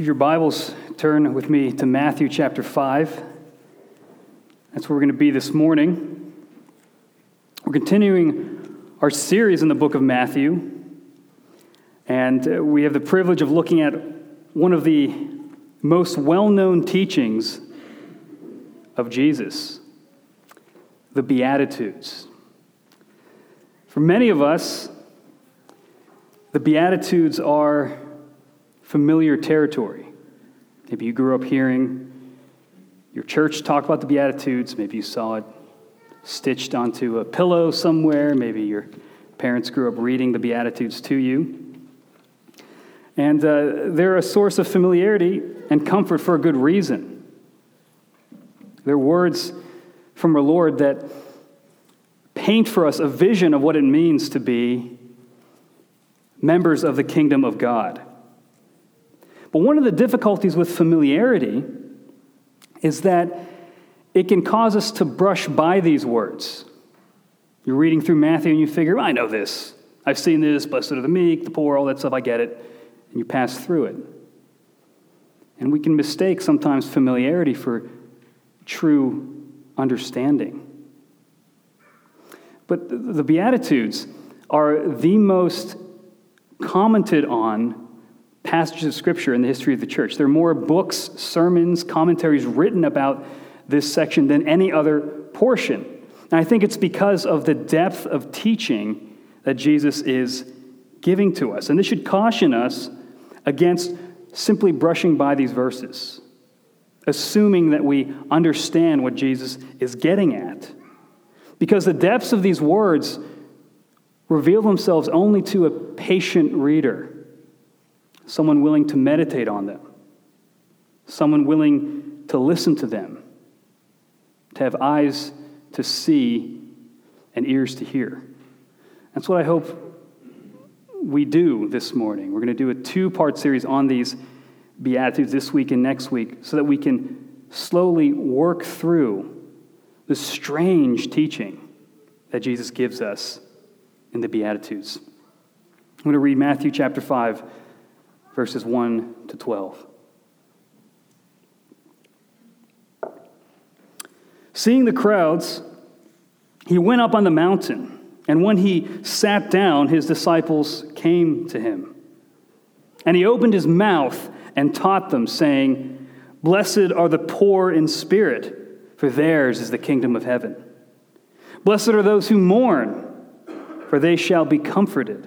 If your Bibles, turn with me to Matthew chapter 5. That's where we're going to be this morning. We're continuing our series in the book of Matthew, and we have the privilege of looking at one of the most well-known teachings of Jesus, the Beatitudes. For many of us, the Beatitudes are familiar territory. Maybe you grew up hearing your church talk about the Beatitudes. Maybe you saw it stitched onto a pillow somewhere. Maybe your parents grew up reading the Beatitudes to you. And they're a source of familiarity and comfort for a good reason. They're words from our Lord that paint for us a vision of what it means to be members of the kingdom of God. But one of the difficulties with familiarity is that it can cause us to brush by these words. You're reading through Matthew and you figure, I know this. I've seen this, blessed are the meek, the poor, all that stuff, I get it. And you pass through it. And we can mistake sometimes familiarity for true understanding. But the Beatitudes are the most commented on passages of Scripture in the history of the church. There are more books, sermons, commentaries written about this section than any other portion. And I think it's because of the depth of teaching that Jesus is giving to us. And this should caution us against simply brushing by these verses, assuming that we understand what Jesus is getting at. Because the depths of these words reveal themselves only to a patient reader. Someone willing to meditate on them. Someone willing to listen to them. To have eyes to see and ears to hear. That's what I hope we do this morning. We're going to do a two-part series on these Beatitudes this week and next week so that we can slowly work through the strange teaching that Jesus gives us in the Beatitudes. I'm going to read Matthew chapter 5, verses 1 to 12. Seeing the crowds, he went up on the mountain, and when he sat down, his disciples came to him. And he opened his mouth and taught them, saying, Blessed are the poor in spirit, for theirs is the kingdom of heaven. Blessed are those who mourn, for they shall be comforted.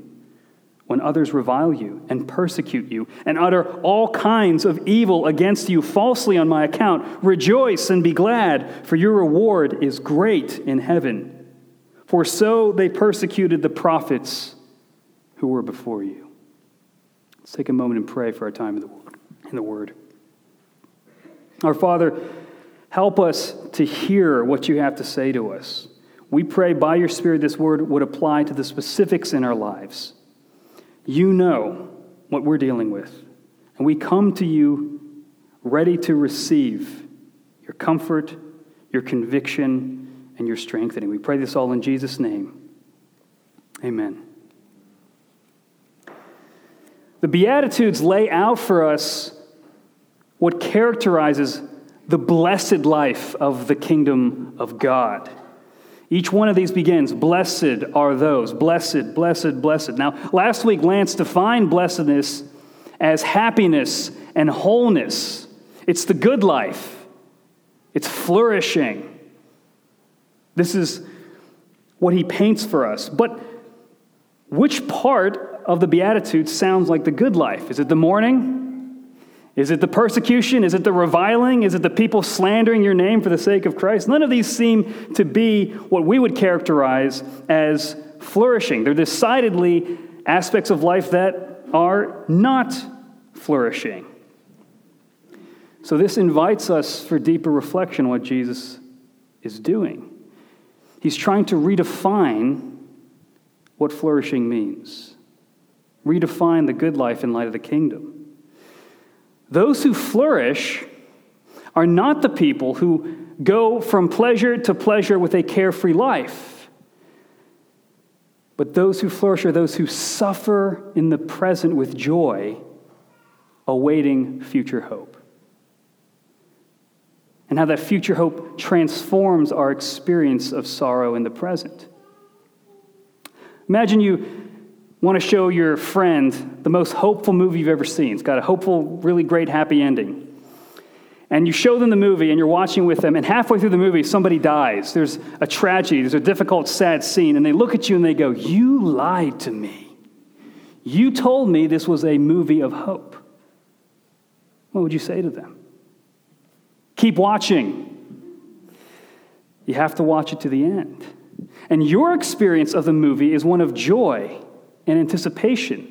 when others revile you and persecute you and utter all kinds of evil against you falsely on my account. Rejoice and be glad, for your reward is great in heaven. For so they persecuted the prophets who were before you. Let's take a moment and pray for our time in the Word. Our Father, help us to hear what you have to say to us. We pray by your Spirit this Word would apply to the specifics in our lives. You know what we're dealing with, and we come to you ready to receive your comfort, your conviction, and your strengthening. We pray this all in Jesus' name. Amen. The Beatitudes lay out for us what characterizes the blessed life of the kingdom of God. Each one of these begins, blessed are those, blessed, blessed, blessed. Now, last week, Lance defined blessedness as happiness and wholeness. It's the good life. It's flourishing. This is what he paints for us. But which part of the Beatitudes sounds like the good life? Is it the mourning? Is it the persecution? Is it the reviling? Is it the people slandering your name for the sake of Christ? None of these seem to be what we would characterize as flourishing. They're decidedly aspects of life that are not flourishing. So this invites us for deeper reflection what Jesus is doing. He's trying to redefine what flourishing means. Redefine the good life in light of the kingdom. Those who flourish are not the people who go from pleasure to pleasure with a carefree life. But those who flourish are those who suffer in the present with joy, awaiting future hope. And how that future hope transforms our experience of sorrow in the present. Imagine you want to show your friend the most hopeful movie you've ever seen. It's got a hopeful, really great, happy ending. And you show them the movie, and you're watching with them, and halfway through the movie, somebody dies. There's a tragedy. There's a difficult, sad scene. And they look at you, and they go, "You lied to me. You told me this was a movie of hope." What would you say to them? Keep watching. You have to watch it to the end. And your experience of the movie is one of joy and anticipation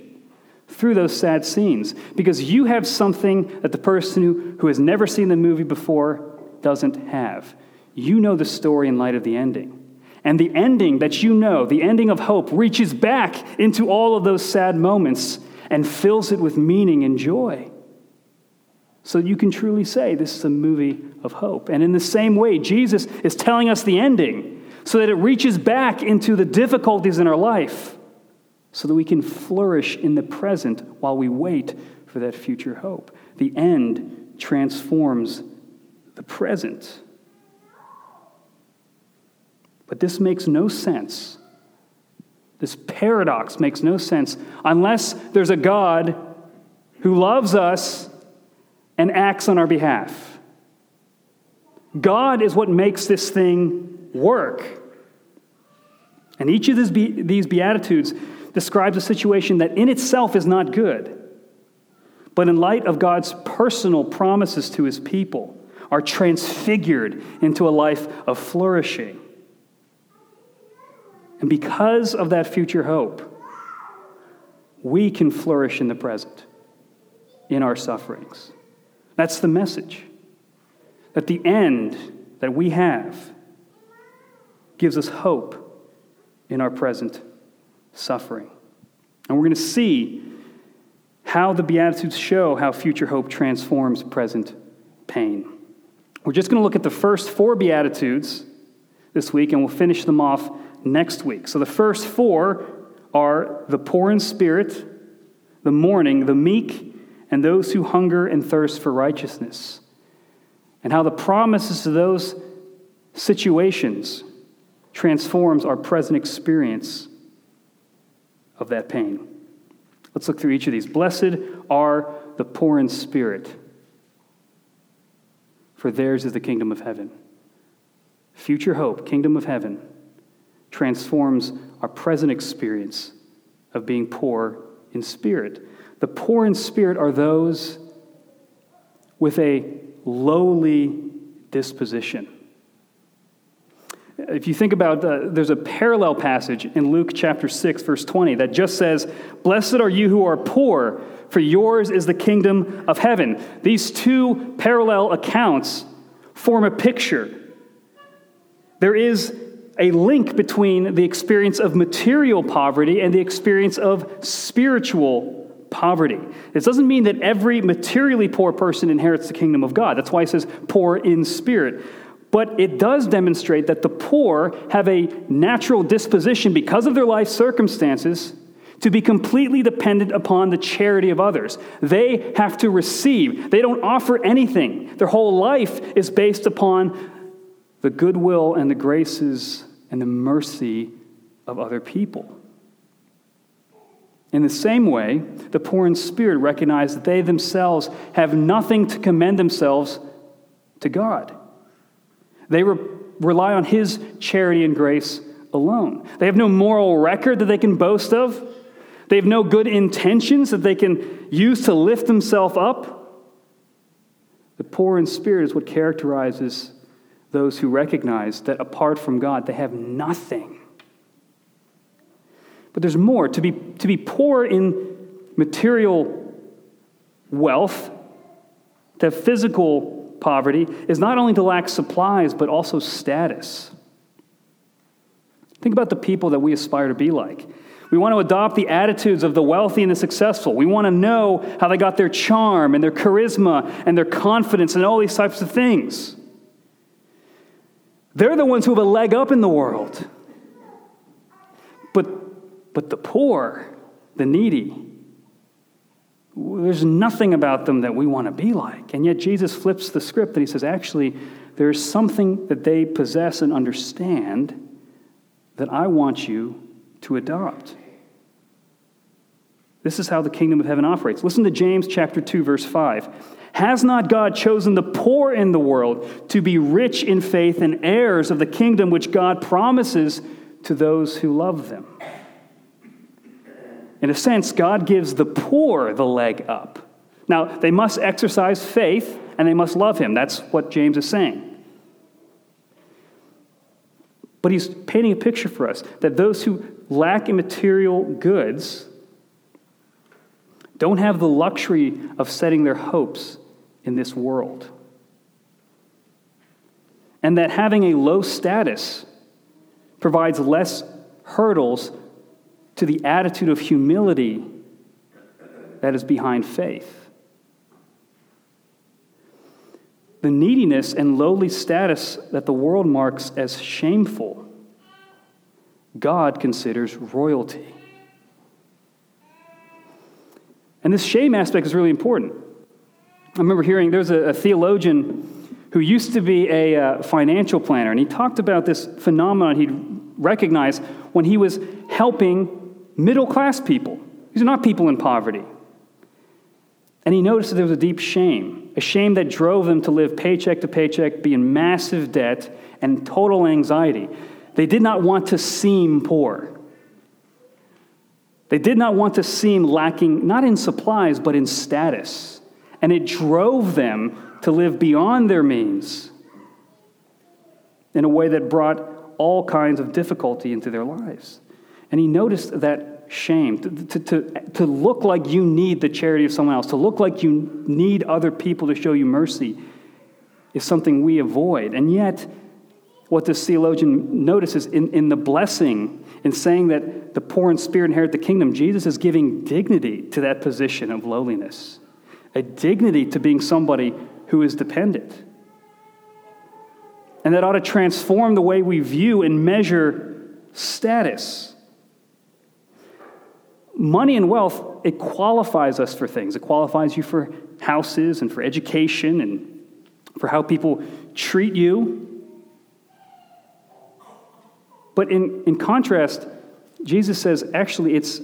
through those sad scenes, because you have something that the person who has never seen the movie before doesn't have. You know the story in light of the ending. And the ending that you know, the ending of hope, reaches back into all of those sad moments and fills it with meaning and joy. So you can truly say this is a movie of hope. And in the same way, Jesus is telling us the ending so that it reaches back into the difficulties in our life, so that we can flourish in the present while we wait for that future hope. The end transforms the present. But this makes no sense. This paradox makes no sense unless there's a God who loves us and acts on our behalf. God is what makes this thing work. And each of these Beatitudes describes a situation that in itself is not good. But in light of God's personal promises to his people, are transfigured into a life of flourishing. And because of that future hope, we can flourish in the present, in our sufferings. That's the message. That the end that we have gives us hope in our present suffering. And we're going to see how the Beatitudes show how future hope transforms present pain. We're just going to look at the first four Beatitudes this week, and we'll finish them off next week. So the first four are the poor in spirit, the mourning, the meek, and those who hunger and thirst for righteousness. And how the promises to those situations transforms our present experience of that pain. Let's look through each of these. Blessed are the poor in spirit, for theirs is the kingdom of heaven. Future hope, kingdom of heaven, transforms our present experience of being poor in spirit. The poor in spirit are those with a lowly disposition. If you think about, there's a parallel passage in Luke chapter 6, verse 20, that just says, "Blessed are you who are poor, for yours is the kingdom of heaven." These two parallel accounts form a picture. There is a link between the experience of material poverty and the experience of spiritual poverty. This doesn't mean that every materially poor person inherits the kingdom of God. That's why it says poor in spirit. But it does demonstrate that the poor have a natural disposition, because of their life circumstances, to be completely dependent upon the charity of others. They have to receive. They don't offer anything. Their whole life is based upon the goodwill and the graces and the mercy of other people. In the same way, the poor in spirit recognize that they themselves have nothing to commend themselves to God. They rely on his charity and grace alone. They have no moral record that they can boast of. They have no good intentions that they can use to lift themselves up. The poor in spirit is what characterizes those who recognize that apart from God, they have nothing. But there's more. To be poor in material wealth To have physical poverty is not only to lack supplies, but also status. Think about the people that we aspire to be like. We want to adopt the attitudes of the wealthy and the successful. We want to know how they got their charm and their charisma and their confidence and all these types of things. They're the ones who have a leg up in the world. But the poor, the needy, there's nothing about them that we want to be like. And yet Jesus flips the script and he says, actually, there's something that they possess and understand that I want you to adopt. This is how the kingdom of heaven operates. Listen to James chapter 2, verse 5. Has not God chosen the poor in the world to be rich in faith and heirs of the kingdom which God promises to those who love them? In a sense, God gives the poor the leg up. Now, they must exercise faith and they must love him. That's what James is saying. But he's painting a picture for us that those who lack in material goods don't have the luxury of setting their hopes in this world. And that having a low status provides less hurdles to the attitude of humility that is behind faith. The neediness and lowly status that the world marks as shameful, God considers royalty. And this shame aspect is really important. I remember hearing there's a theologian who used to be a financial planner, and he talked about this phenomenon he'd recognize when he was helping middle-class people. These are not people in poverty. And he noticed that there was a shame that drove them to live paycheck to paycheck, be in massive debt, and total anxiety. They did not want to seem poor. They did not want to seem lacking, not in supplies, but in status. And it drove them to live beyond their means in a way that brought all kinds of difficulty into their lives. And he noticed that shame, to look like you need the charity of someone else, to look like you need other people to show you mercy is something we avoid. And yet, what this theologian notices in the blessing, in saying that the poor in spirit inherit the kingdom, Jesus is giving dignity to that position of lowliness, a dignity to being somebody who is dependent. And that ought to transform the way we view and measure status. Money and wealth, it qualifies us for things. It qualifies you for houses and for education and for how people treat you. But in contrast, Jesus says, actually, it's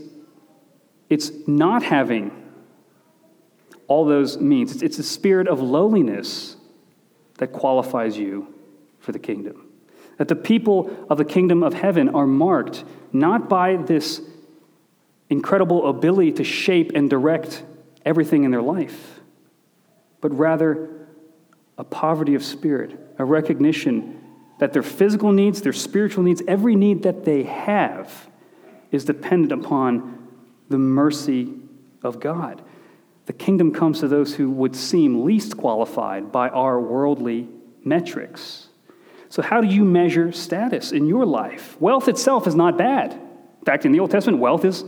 not having all those means. It's the spirit of lowliness that qualifies you for the kingdom. That the people of the kingdom of heaven are marked not by this incredible ability to shape and direct everything in their life, but rather a poverty of spirit, a recognition that their physical needs, their spiritual needs, every need that they have is dependent upon the mercy of God. The kingdom comes to those who would seem least qualified by our worldly metrics. So how do you measure status in your life? Wealth itself is not bad. In fact, in the Old Testament, wealth is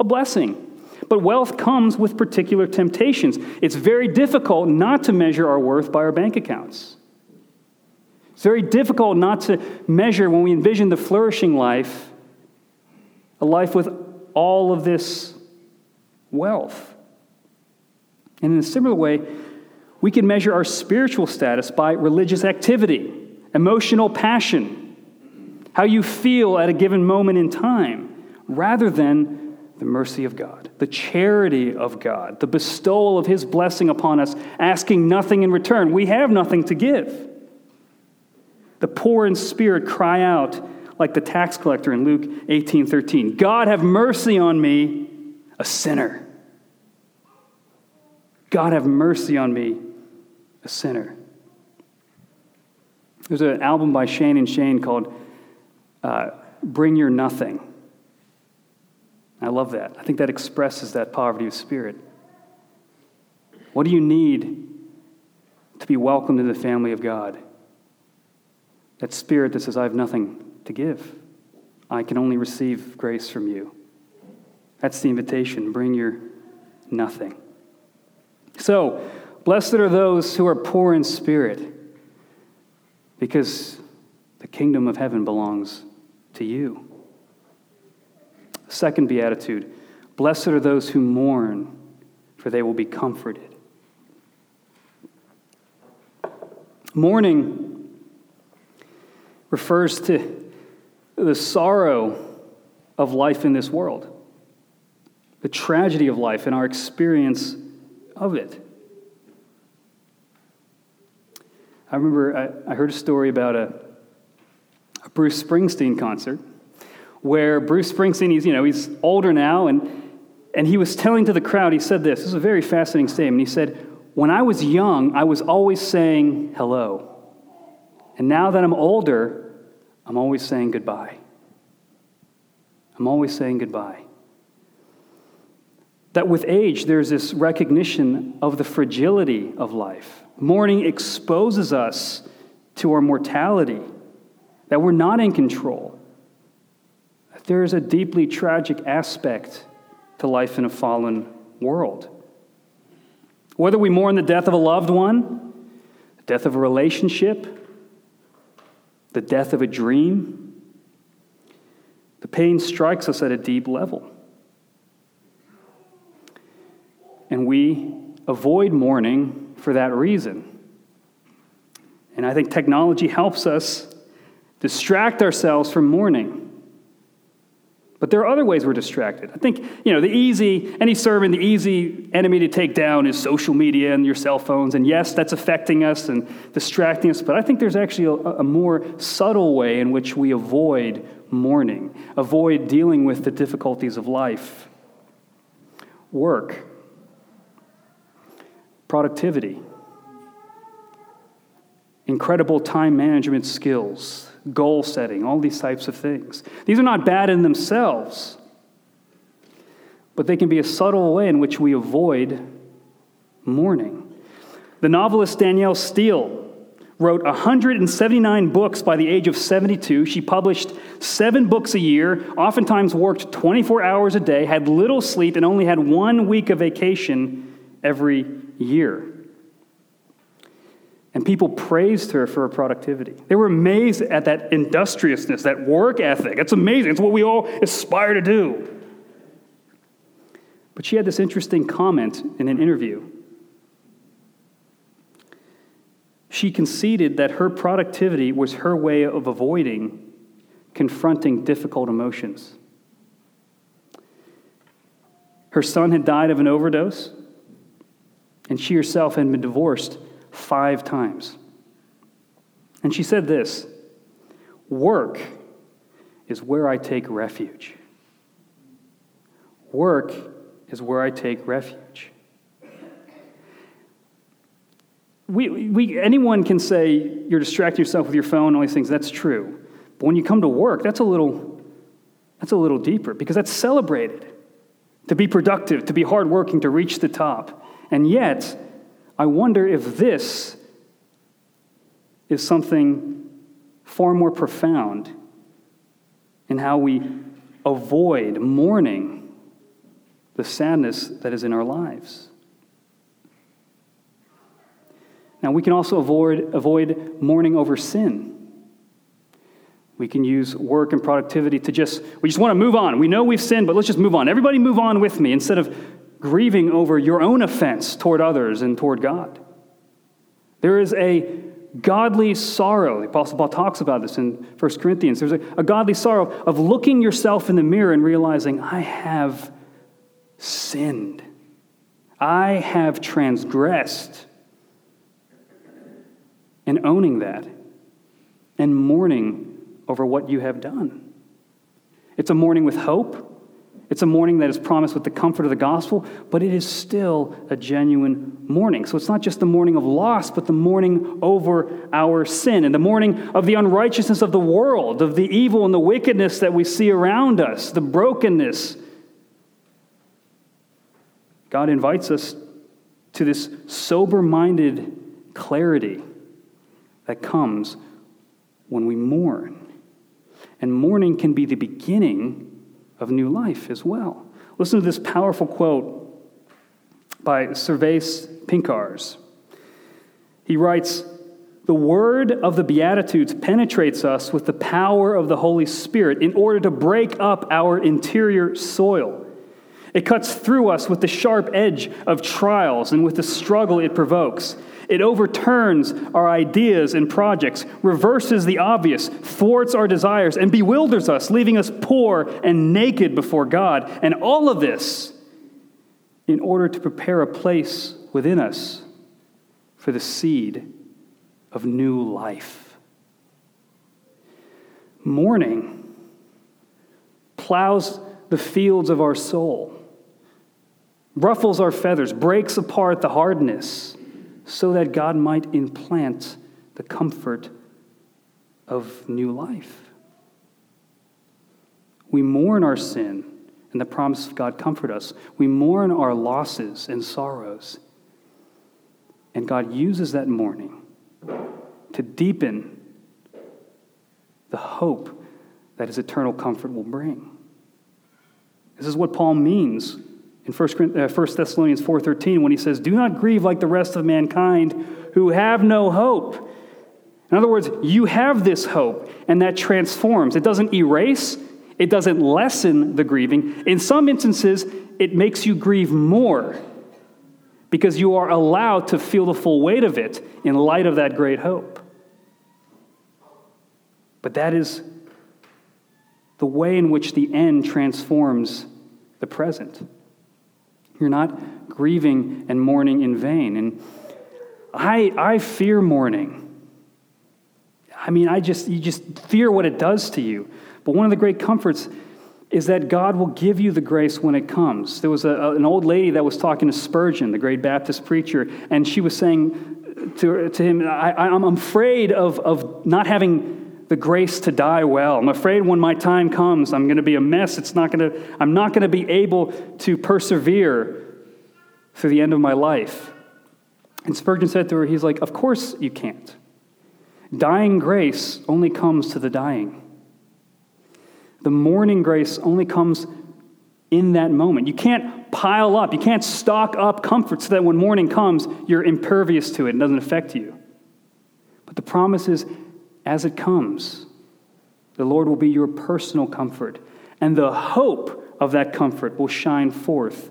a blessing. But wealth comes with particular temptations. It's very difficult not to measure our worth by our bank accounts. It's very difficult not to measure, when we envision the flourishing life, a life with all of this wealth. And in a similar way, we can measure our spiritual status by religious activity, emotional passion, how you feel at a given moment in time, rather than the mercy of God, the charity of God, the bestowal of his blessing upon us, asking nothing in return. We have nothing to give. The poor in spirit cry out like the tax collector in Luke 18:13, God have mercy on me, a sinner. God have mercy on me, a sinner. There's an album by Shane and Shane called Bring Your Nothing. I love that. I think that expresses that poverty of spirit. What do you need to be welcomed into the family of God. That spirit that says, I have nothing to give. I can only receive grace from you. That's the invitation. Bring your nothing. So, blessed are those who are poor in spirit, because the kingdom of heaven belongs to you. Second beatitude, blessed are those who mourn, for they will be comforted. Mourning refers to the sorrow of life in this world, the tragedy of life and our experience of it. I remember I heard a story about a Bruce Springsteen concert where Bruce Springsteen, he's older now, and he was telling to the crowd, he said this is a very fascinating statement. He said, when I was young, I was always saying hello. And now that I'm older, I'm always saying goodbye. I'm always saying goodbye. That with age, there's this recognition of the fragility of life. Mourning exposes us to our mortality, that we're not in control. That there is a deeply tragic aspect to life in a fallen world. Whether we mourn the death of a loved one, the death of a relationship, the death of a dream, the pain strikes us at a deep level. And we avoid mourning for that reason. And I think technology helps us distract ourselves from mourning. But there are other ways we're distracted. I think, the easy enemy to take down is social media and your cell phones. And yes, that's affecting us and distracting us. But I think there's actually a more subtle way in which we avoid mourning, avoid dealing with the difficulties of life. Work. Productivity, incredible time management skills, goal setting, all these types of things. These are not bad in themselves, but they can be a subtle way in which we avoid mourning. The novelist Danielle Steele wrote 179 books by the age of 72. She published 7 books a year, oftentimes worked 24 hours a day, had little sleep, and only had 1 week of vacation every year. And people praised her for her productivity. They were amazed at that industriousness, that work ethic. It's amazing. It's what we all aspire to do. But she had this interesting comment in an interview. She conceded that her productivity was her way of avoiding confronting difficult emotions. Her son had died of an overdose. And she herself had been divorced 5 times. And she said this, work is where I take refuge. Work is where I take refuge. Anyone can say you're distracting yourself with your phone and all these things. That's true. But when you come to work, that's a little deeper, because that's celebrated. To be productive, to be hardworking, to reach the top. And yet, I wonder if this is something far more profound in how we avoid mourning the sadness that is in our lives. Now, we can also avoid mourning over sin. We can use work and productivity to we just want to move on. We know we've sinned, but let's just move on. Everybody move on with me, instead of grieving over your own offense toward others and toward God. There is a godly sorrow. The Apostle Paul talks about this in 1 Corinthians. There's a godly sorrow of looking yourself in the mirror and realizing, I have sinned. I have transgressed. And owning that and mourning over what you have done. It's a mourning with hope. It's a mourning that is promised with the comfort of the gospel, but it is still a genuine mourning. So it's not just the mourning of loss, but the mourning over our sin and the mourning of the unrighteousness of the world, of the evil and the wickedness that we see around us, the brokenness. God invites us to this sober-minded clarity that comes when we mourn. And mourning can be the beginning of new life as well. Listen to this powerful quote by Servais Pincar's. He writes, "The word of the Beatitudes penetrates us with the power of the Holy Spirit in order to break up our interior soil. It cuts through us with the sharp edge of trials and with the struggle it provokes. It overturns our ideas and projects, reverses the obvious, thwarts our desires, and bewilders us, leaving us poor and naked before God. And all of this in order to prepare a place within us for the seed of new life." Mourning plows the fields of our soul, ruffles our feathers, breaks apart the hardness, so that God might implant the comfort of new life. We mourn our sin and the promise of God comfort us. We mourn our losses and sorrows, and God uses that mourning to deepen the hope that his eternal comfort will bring. This is what Paul means in 1 Thessalonians 4:13 when he says, "Do not grieve like the rest of mankind who have no hope." In other words, you have this hope, and that transforms. It doesn't erase, it doesn't lessen the grieving. In some instances, it makes you grieve more, because you are allowed to feel the full weight of it in light of that great hope. But that is the way in which the end transforms the present. You're not grieving and mourning in vain. And I fear mourning. I mean, you just fear what it does to you. But one of the great comforts is that God will give you the grace when it comes. There was an old lady that was talking to Spurgeon, the great Baptist preacher, and she was saying to him, I'm afraid of not having the grace to die well. I'm afraid when my time comes, I'm going to be a mess. I'm not going to be able to persevere through the end of my life. And Spurgeon said to her, he's like, "Of course you can't. Dying grace only comes to the dying. The mourning grace only comes in that moment. You can't pile up. You can't stock up comfort so that when morning comes, you're impervious to it and doesn't affect you. But the promise is, as it comes, the Lord will be your personal comfort, and the hope of that comfort will shine forth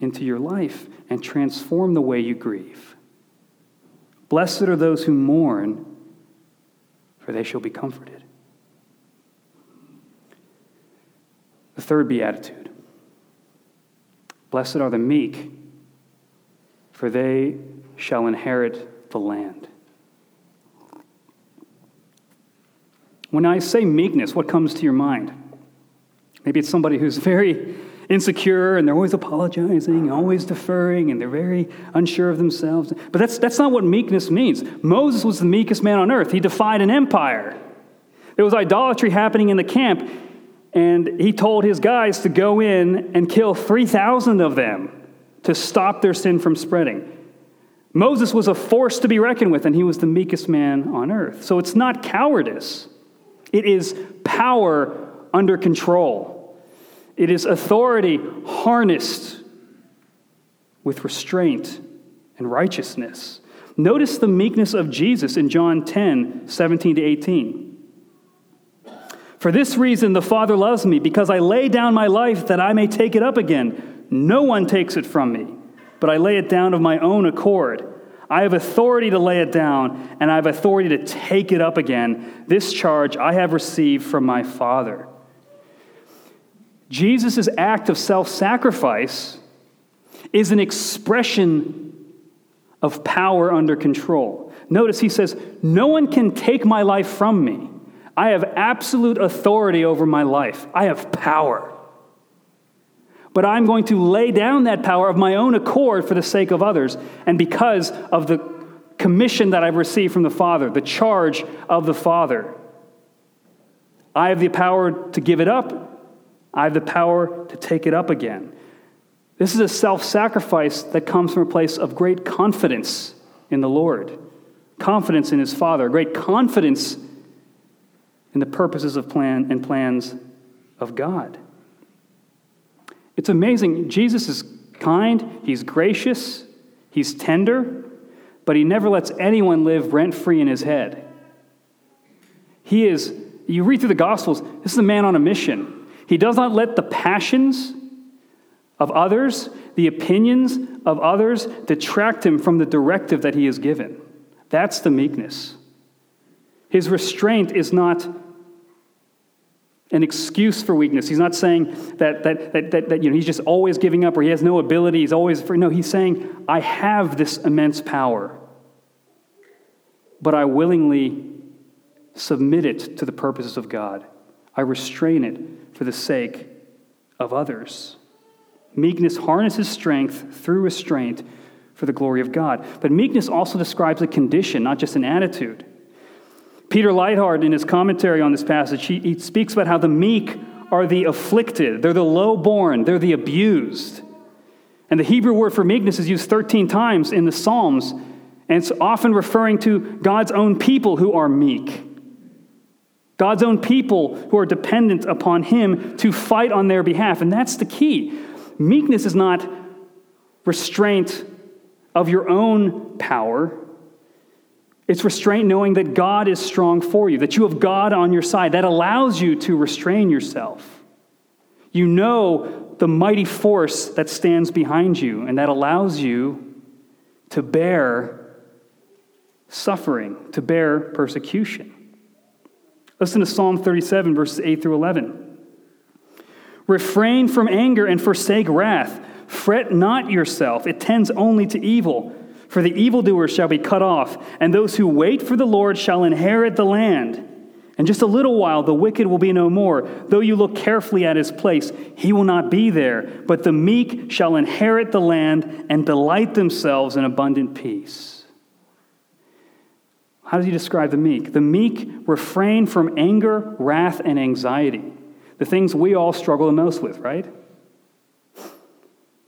into your life and transform the way you grieve. Blessed are those who mourn, for they shall be comforted." The third beatitude, "Blessed are the meek, for they shall inherit the land." When I say meekness, what comes to your mind? Maybe it's somebody who's very insecure and they're always apologizing, always deferring, and they're very unsure of themselves. But that's not what meekness means. Moses was the meekest man on earth. He defied an empire. There was idolatry happening in the camp, and he told his guys to go in and kill 3,000 of them to stop their sin from spreading. Moses was a force to be reckoned with, and he was the meekest man on earth. So it's not cowardice. It is power under control. It is authority harnessed with restraint and righteousness. Notice the meekness of Jesus in John 10:17-18. "For this reason the Father loves me, because I lay down my life that I may take it up again. No one takes it from me, but I lay it down of my own accord. I have authority to lay it down, and I have authority to take it up again. This charge I have received from my Father." Jesus' act of self-sacrifice is an expression of power under control. Notice he says, "No one can take my life from me. I have absolute authority over my life. I have power. But I'm going to lay down that power of my own accord for the sake of others, and because of the commission that I've received from the Father, the charge of the Father. I have the power to give it up. I have the power to take it up again." This is a self-sacrifice that comes from a place of great confidence in the Lord, confidence in his Father, great confidence in the purposes of plan and plans of God. It's amazing. Jesus is kind, he's gracious, he's tender, but he never lets anyone live rent-free in his head. He is, you read through the Gospels, this is a man on a mission. He does not let the passions of others, the opinions of others, detract him from the directive that he is given. That's the meekness. His restraint is not an excuse for weakness. He's not saying that he's just always giving up or he has no ability. He's always free. No, he's saying, I have this immense power, but I willingly submit it to the purposes of God. I restrain it for the sake of others. Meekness harnesses strength through restraint for the glory of God. But meekness also describes a condition, not just an attitude. Peter Lighthart, in his commentary on this passage, he speaks about how the meek are the afflicted. They're the low-born. They're the abused. And the Hebrew word for meekness is used 13 times in the Psalms, and it's often referring to God's own people who are meek. God's own people who are dependent upon him to fight on their behalf. And that's the key. Meekness is not restraint of your own power. It's restraint knowing that God is strong for you, that you have God on your side. That allows you to restrain yourself. You know the mighty force that stands behind you, and that allows you to bear suffering, to bear persecution. Listen to Psalm 37, verses 8 through 11. Refrain from anger and forsake wrath. Fret not yourself. It tends only to evil. For the evildoer shall be cut off, and those who wait for the Lord shall inherit the land. And just a little while, the wicked will be no more. Though you look carefully at his place, he will not be there. But the meek shall inherit the land and delight themselves in abundant peace. How does he describe the meek? The meek refrain from anger, wrath, and anxiety. The things we all struggle the most with, right?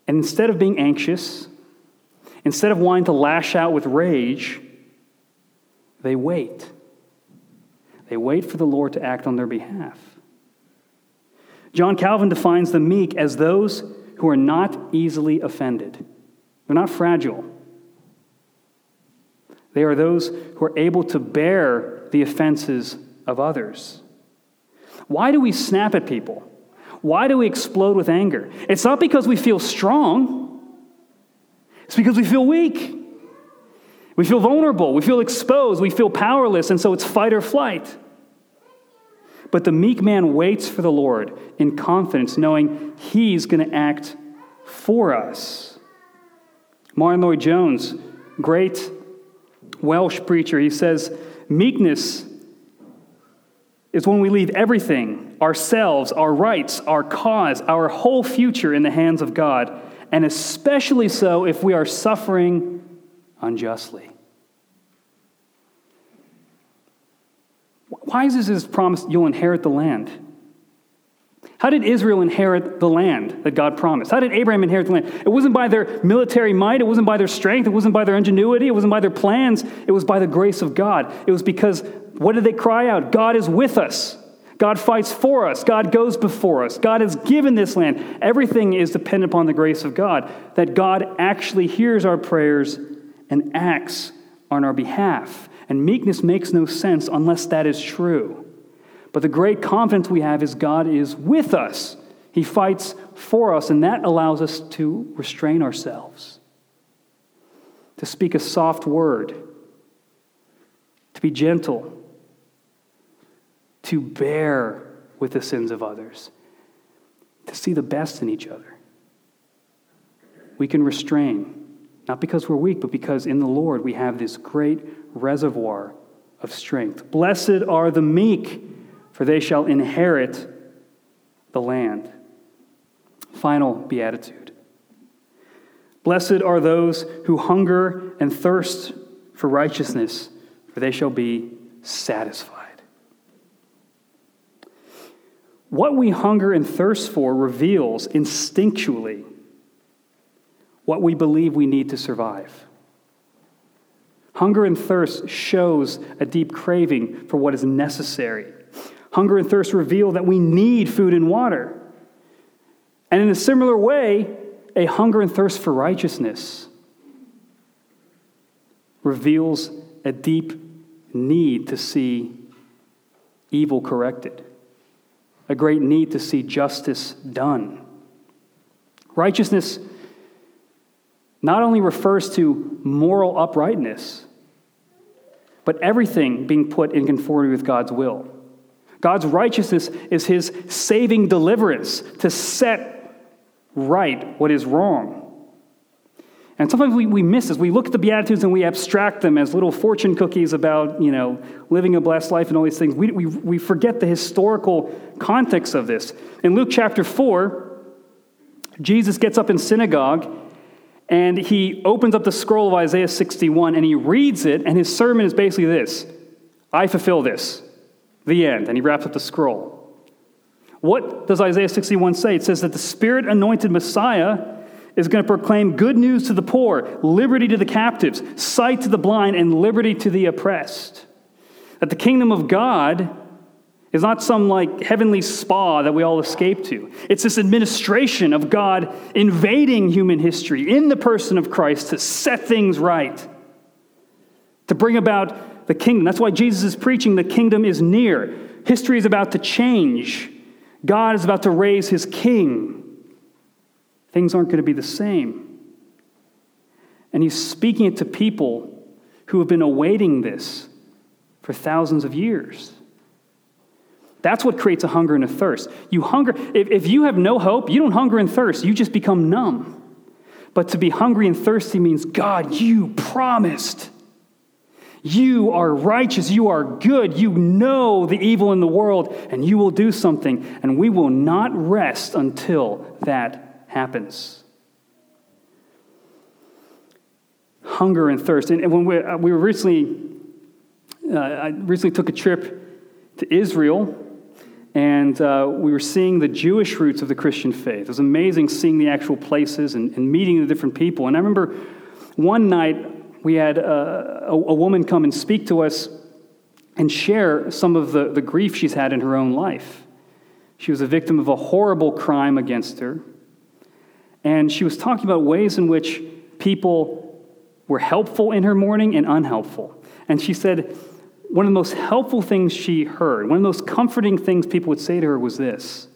And instead of being anxious, instead of wanting to lash out with rage, they wait. They wait for the Lord to act on their behalf. John Calvin defines the meek as those who are not easily offended. They're not fragile. They are those who are able to bear the offenses of others. Why do we snap at people? Why do we explode with anger? It's not because we feel strong. It's because we feel weak. We feel vulnerable. We feel exposed. We feel powerless. And so it's fight or flight. But the meek man waits for the Lord in confidence, knowing he's going to act for us. Martin Lloyd-Jones, great Welsh preacher, he says, meekness is when we leave everything, ourselves, our rights, our cause, our whole future in the hands of God, and especially so if we are suffering unjustly. Why is this promise you'll inherit the land? How did Israel inherit the land that God promised? How did Abraham inherit the land? It wasn't by their military might. It wasn't by their strength. It wasn't by their ingenuity. It wasn't by their plans. It was by the grace of God. It was because, what did they cry out? God is with us. God fights for us. God goes before us. God has given this land. Everything is dependent upon the grace of God, that God actually hears our prayers and acts on our behalf. And meekness makes no sense unless that is true. But the great confidence we have is God is with us. He fights for us, and that allows us to restrain ourselves, to speak a soft word, to be gentle, to bear with the sins of others, to see the best in each other. We can restrain, not because we're weak, but because in the Lord we have this great reservoir of strength. Blessed are the meek, for they shall inherit the land. Final beatitude. Blessed are those who hunger and thirst for righteousness, for they shall be satisfied. What we hunger and thirst for reveals instinctually what we believe we need to survive. Hunger and thirst shows a deep craving for what is necessary. Hunger and thirst reveal that we need food and water. And in a similar way, a hunger and thirst for righteousness reveals a deep need to see evil corrected, a great need to see justice done. Righteousness not only refers to moral uprightness, but everything being put in conformity with God's will. God's righteousness is his saving deliverance to set right what is wrong. And sometimes we miss this. We look at the Beatitudes and we abstract them as little fortune cookies about, living a blessed life and all these things. We forget the historical context of this. In Luke chapter 4, Jesus gets up in synagogue and he opens up the scroll of Isaiah 61 and he reads it, and his sermon is basically this: I fulfill this, the end. And he wraps up the scroll. What does Isaiah 61 say? It says that the Spirit-anointed Messiah is going to proclaim good news to the poor, liberty to the captives, sight to the blind, and liberty to the oppressed. That the kingdom of God is not some heavenly spa that we all escape to. It's this administration of God invading human history in the person of Christ to set things right, to bring about the kingdom. That's why Jesus is preaching the kingdom is near. History is about to change. God is about to raise his king. Things aren't going to be the same. And he's speaking it to people who have been awaiting this for thousands of years. That's what creates a hunger and a thirst. You hunger. If you have no hope, you don't hunger and thirst. You just become numb. But to be hungry and thirsty means, God, you promised. You are righteous. You are good. You know the evil in the world, and you will do something. And we will not rest until that happens. Hunger and thirst. And when we were I recently took a trip to Israel, and we were seeing the Jewish roots of the Christian faith. It was amazing seeing the actual places and meeting the different people. And I remember one night we had a woman come and speak to us and share some of the grief she's had in her own life. She was a victim of a horrible crime against her. And she was talking about ways in which people were helpful in her morning and unhelpful. And she said one of the most helpful things she heard, one of the most comforting things people would say to her was this: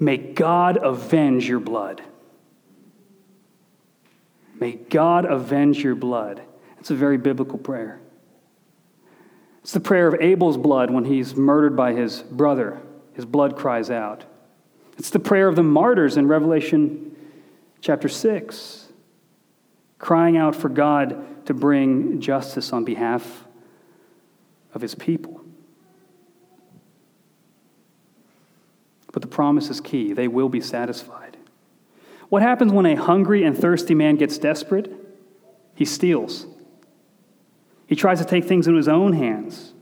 may God avenge your blood. May God avenge your blood. It's a very biblical prayer. It's the prayer of Abel's blood when he's murdered by his brother. His blood cries out. It's the prayer of the martyrs in Revelation chapter 6, crying out for God to bring justice on behalf of his people. But the promise is key. They will be satisfied. What happens when a hungry and thirsty man gets desperate? He steals. He tries to take things into his own hands.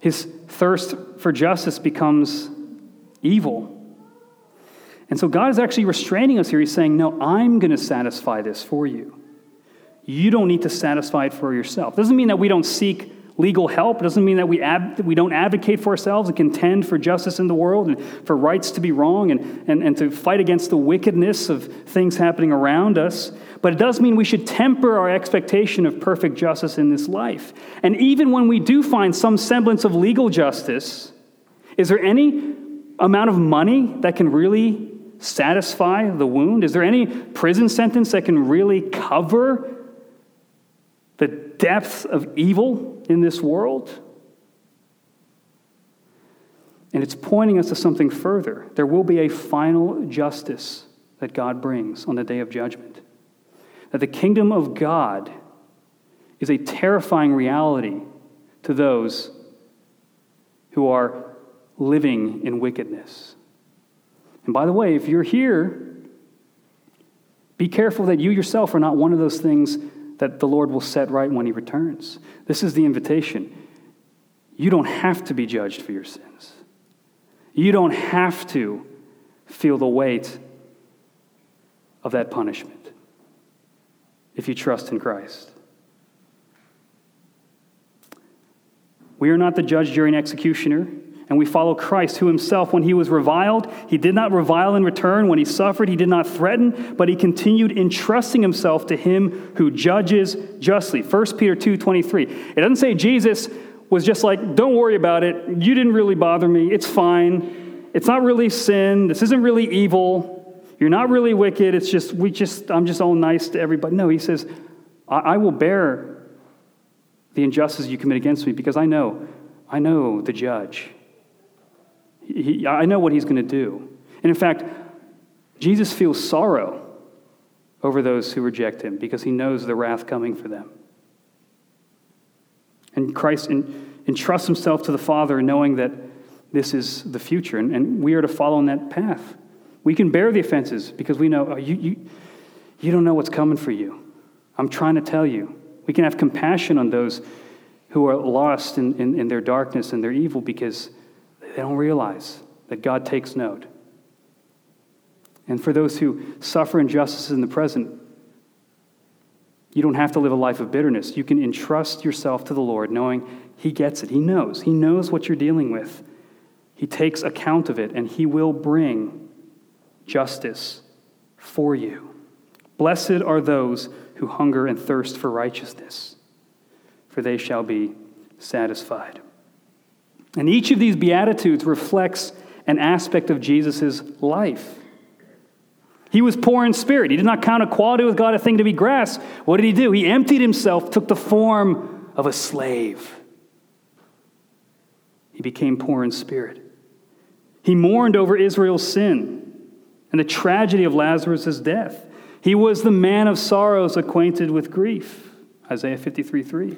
His thirst for justice becomes evil. And so God is actually restraining us here. He's saying, no, I'm going to satisfy this for you. You don't need to satisfy it for yourself. Doesn't mean that we don't seek legal help. It doesn't mean that we don't advocate for ourselves and contend for justice in the world and for rights to be wrong and to fight against the wickedness of things happening around us. But it does mean we should temper our expectation of perfect justice in this life. And even when we do find some semblance of legal justice, is there any amount of money that can really satisfy the wound? Is there any prison sentence that can really cover the depths of evil in this world? And it's pointing us to something further. There will be a final justice that God brings on the day of judgment. That the kingdom of God is a terrifying reality to those who are living in wickedness. And by the way, if you're here, be careful that you yourself are not one of those things that the Lord will set right when he returns. This is the invitation. You don't have to be judged for your sins. You don't have to feel the weight of that punishment. if you trust in Christ. We are not the judge, jury, and executioner, and we follow Christ, who himself, when he was reviled, he did not revile in return. When he suffered, he did not threaten, but he continued entrusting himself to him who judges justly. 1 Peter 2:23. It doesn't say Jesus was just like, don't worry about it. You didn't really bother me. It's fine. It's not really sin. This isn't really evil. You're not really wicked. It's just, I'm just all nice to everybody. No, he says, I will bear the injustice you commit against me because I know the judge. I know what he's going to do. And in fact, Jesus feels sorrow over those who reject him because he knows the wrath coming for them. And Christ entrusts himself to the Father, knowing that this is the future, and we are to follow in that path. We can bear the offenses because we know, you don't know what's coming for you. I'm trying to tell you. We can have compassion on those who are lost in their darkness and their evil because they don't realize that God takes note. And for those who suffer injustices in the present, you don't have to live a life of bitterness. You can entrust yourself to the Lord, knowing he gets it. He knows. He knows what you're dealing with. He takes account of it, and he will bring justice for you. Blessed are those who hunger and thirst for righteousness, for they shall be satisfied. And each of these Beatitudes reflects an aspect of Jesus' life. He was poor in spirit. He did not count equality with God a thing to be grasped. What did he do? He emptied himself, took the form of a slave. He became poor in spirit. He mourned over Israel's sin and the tragedy of Lazarus' death. He was the man of sorrows, acquainted with grief. Isaiah 53:3.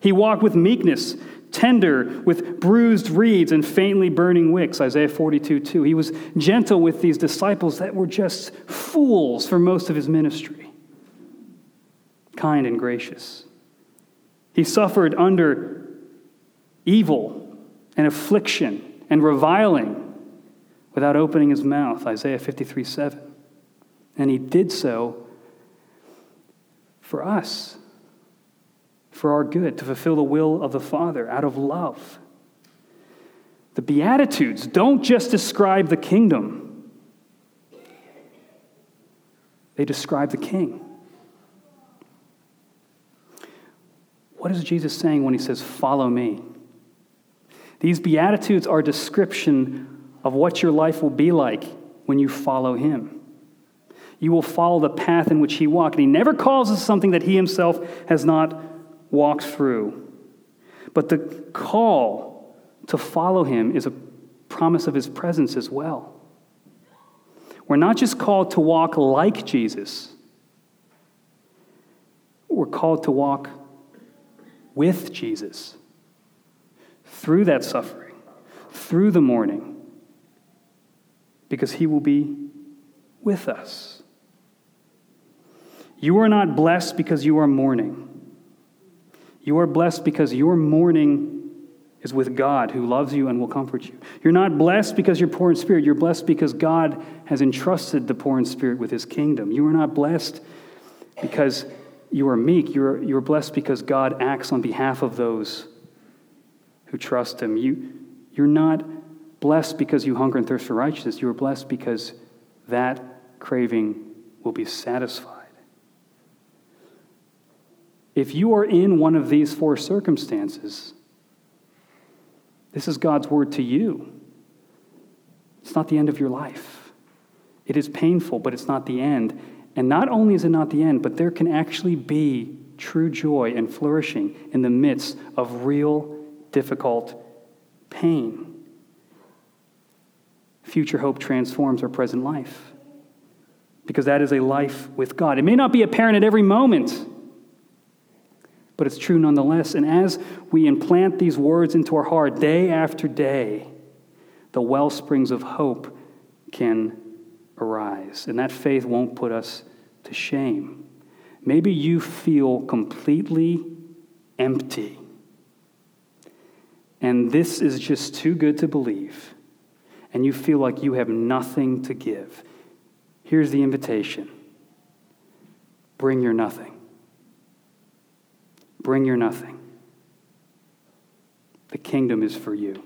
He walked with meekness, tender with bruised reeds and faintly burning wicks, Isaiah 42:2. He was gentle with these disciples that were just fools for most of his ministry. Kind and gracious. He suffered under evil and affliction and reviling without opening his mouth, Isaiah 53:7. And he did so for us, for our good, to fulfill the will of the Father out of love. The Beatitudes don't just describe the kingdom. They describe the king. What is Jesus saying when he says, follow me? These Beatitudes are a description of what your life will be like when you follow him. You will follow the path in which he walked. And he never calls us something that he himself has not walks through. But the call to follow him is a promise of his presence as well. We're not just called to walk like Jesus. We're called to walk with Jesus through that suffering, through the mourning, because he will be with us. You are not blessed because you are mourning. You are blessed because your mourning is with God, who loves you and will comfort you. You're not blessed because you're poor in spirit. You're blessed because God has entrusted the poor in spirit with his kingdom. You are not blessed because you are meek. You're blessed because God acts on behalf of those who trust him. You're not blessed because you hunger and thirst for righteousness. You are blessed because that craving will be satisfied. If you are in one of these four circumstances, this is God's word to you. It's not the end of your life. It is painful, but it's not the end. And not only is it not the end, but there can actually be true joy and flourishing in the midst of real, difficult pain. Future hope transforms our present life, because that is a life with God. It may not be apparent at every moment, but it's true nonetheless. And as we implant these words into our heart day after day, the well springs of hope can arise. And that faith won't put us to shame. Maybe you feel completely empty, and this is just too good to believe, and you feel like you have nothing to give. Here's the invitation. Bring your nothing. Bring your nothing. The kingdom is for you.